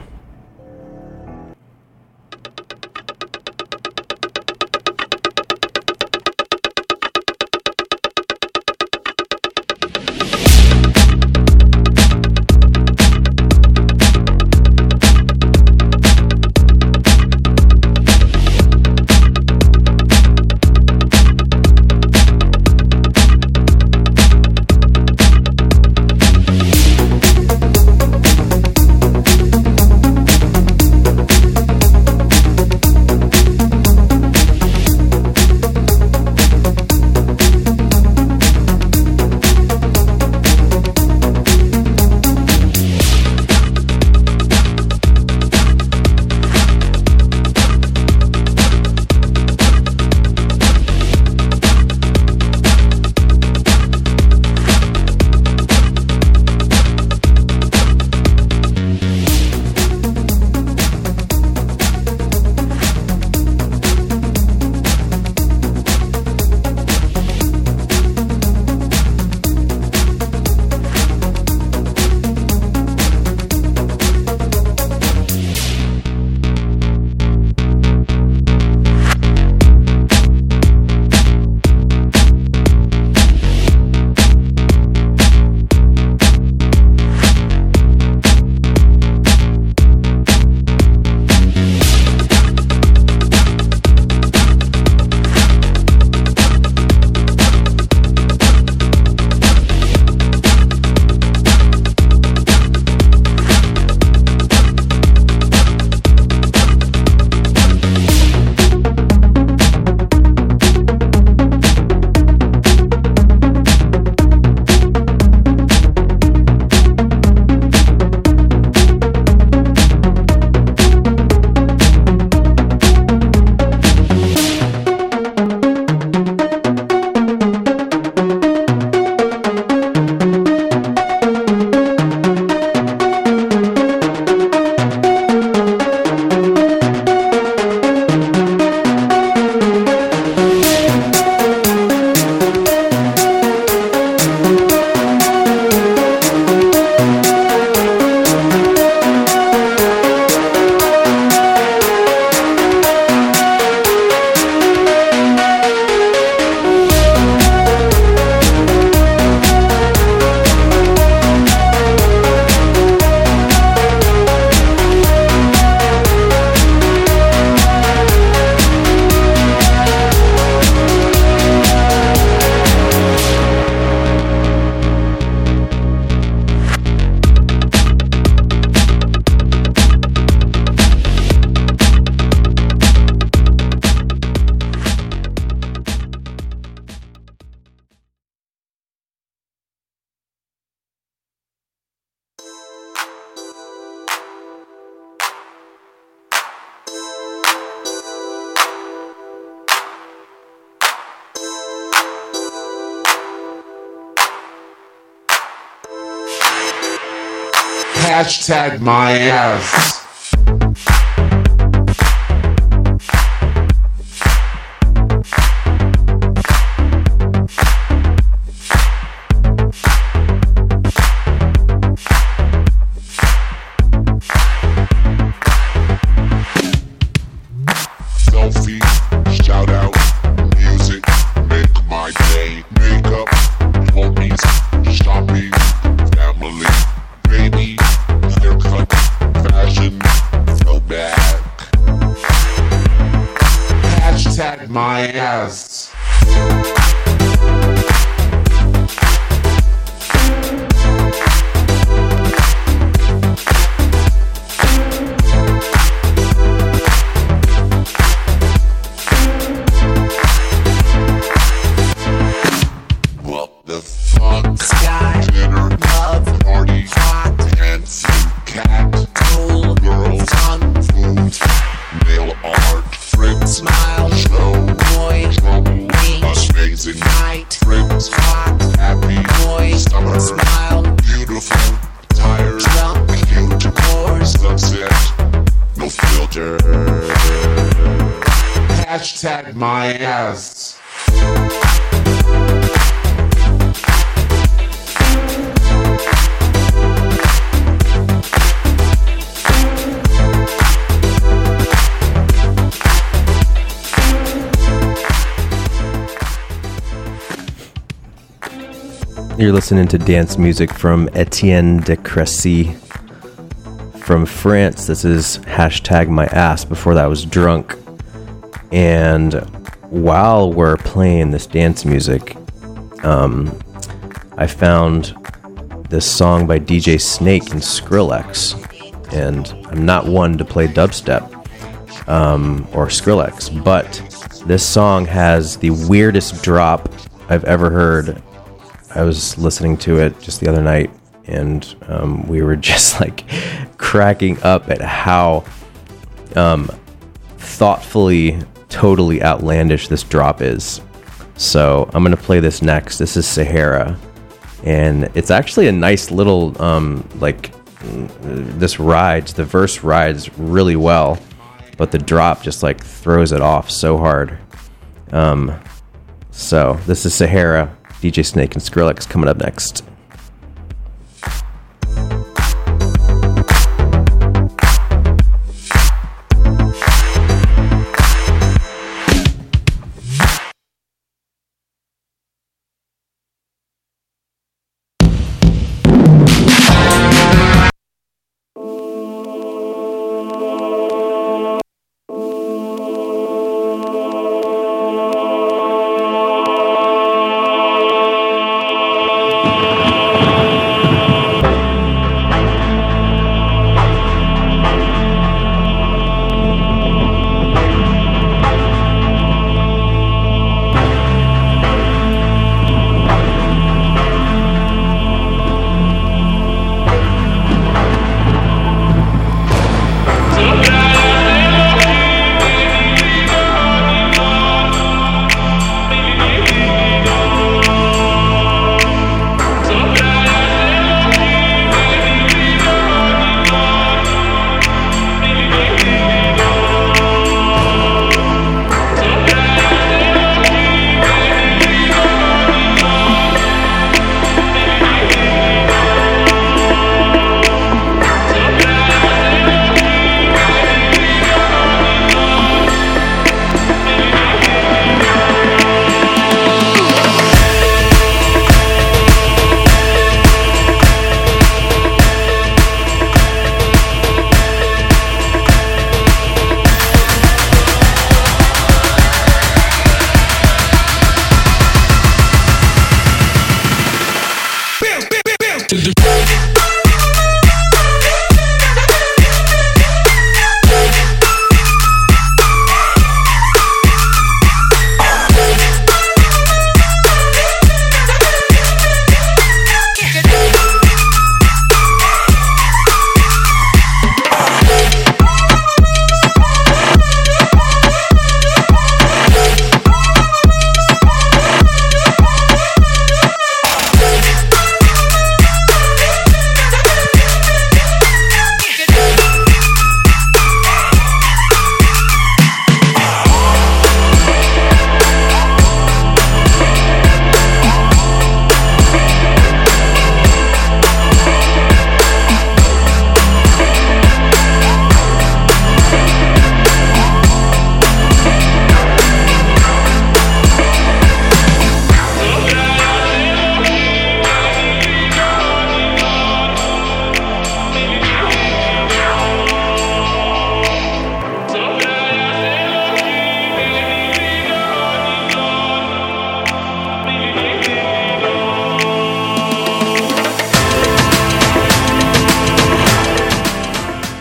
Hashtag my ass. You're listening to dance music from Etienne de Crécy from France. This is hashtag my ass. Before that was Drunk. And while we're playing this dance music, I found this song by DJ Snake and Skrillex. And I'm not one to play dubstep or Skrillex, but this song has the weirdest drop I've ever heard. I was listening to it just the other night, and we were just like cracking up at how thoughtfully, totally outlandish this drop is. So I'm going to play this next. This is Sahara, and it's actually a nice little, this rides, the verse rides really well, but the drop just like throws it off so hard. So this is Sahara. DJ Snake and Skrillex coming up next.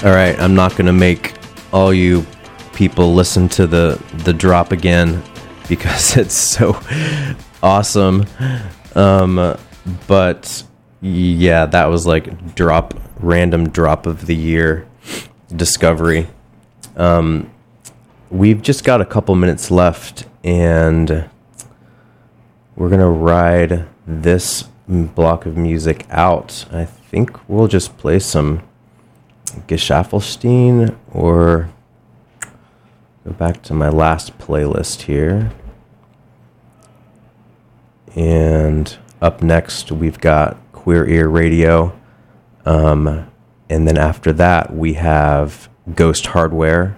All right, I'm not going to make all you people listen to the drop again because it's so awesome. But yeah, that was like random drop of the year discovery. We've just got a couple minutes left, and we're going to ride this block of music out. I think we'll just play some Geschaffelstein, or go back to my last playlist here. And up next, we've got Queer Ear Radio. And then after that, we have Ghost Hardware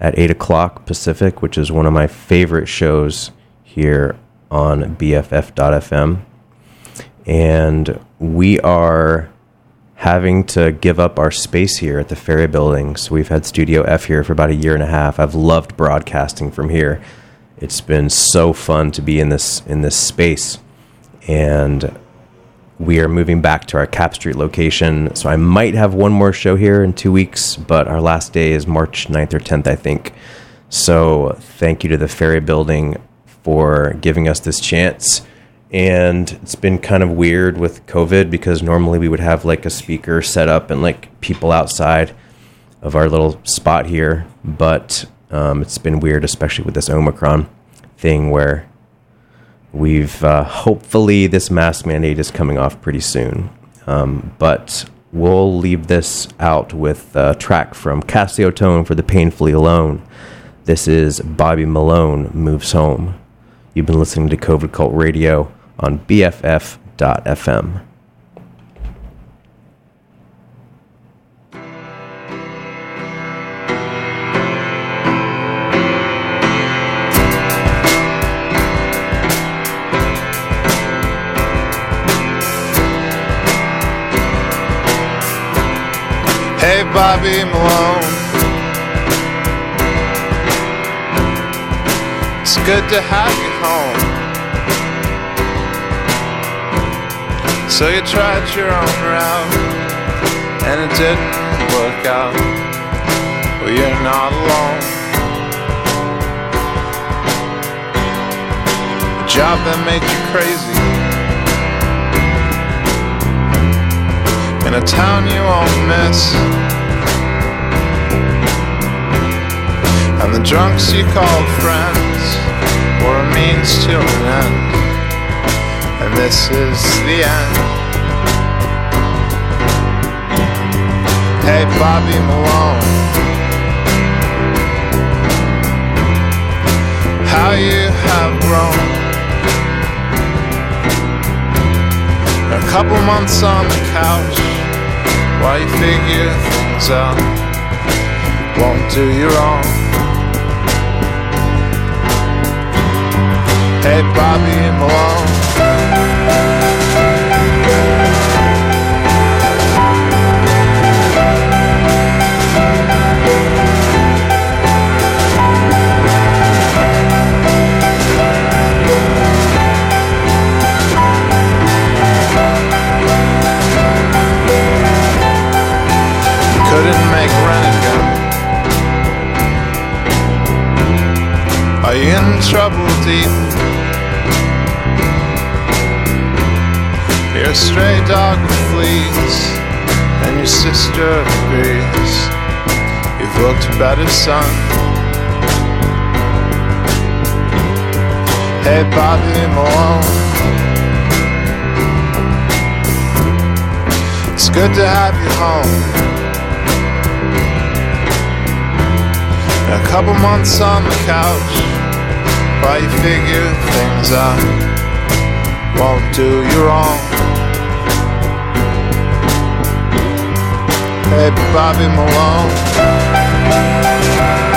at 8 o'clock Pacific, which is one of my favorite shows here on BFF.fm. And we are having to give up our space here at the Ferry Building. So we've had Studio F here for about a year and a half. I've loved broadcasting from here. It's been so fun to be in this space. And we are moving back to our Cap Street location. So I might have one more show here in 2 weeks, but our last day is March 9th or 10th, I think. So thank you to the Ferry Building for giving us this chance. And it's been kind of weird with COVID because normally we would have like a speaker set up and like people outside of our little spot here. But it's been weird, especially with this Omicron thing, where we've hopefully this mask mandate is coming off pretty soon. But we'll leave this out with a track from Cassio Tone for the Painfully Alone. This is Bobby Malone Moves Home. You've been listening to COVID Cult Radio on BFF.fm. Hey, Bobby Malone, it's good to have you home. So you tried your own route and it didn't work out. Well, you're not alone. A job that made you crazy in a town you won't miss, and the drunks you called friends or a means to an end, and this is the end. Hey, Bobby Malone, how you have grown. A couple months on the couch while you figure things out won't do you wrong. Hey, Bobby Malone. Couldn't make Renegade. Are you in trouble deep? You're a stray dog with fleas, and your sister agrees. You've looked better, son. Hey, Bobby Malone, it's good to have you home. A couple months on the couch while you figure things out won't do you wrong. Hey, Bobby Malone.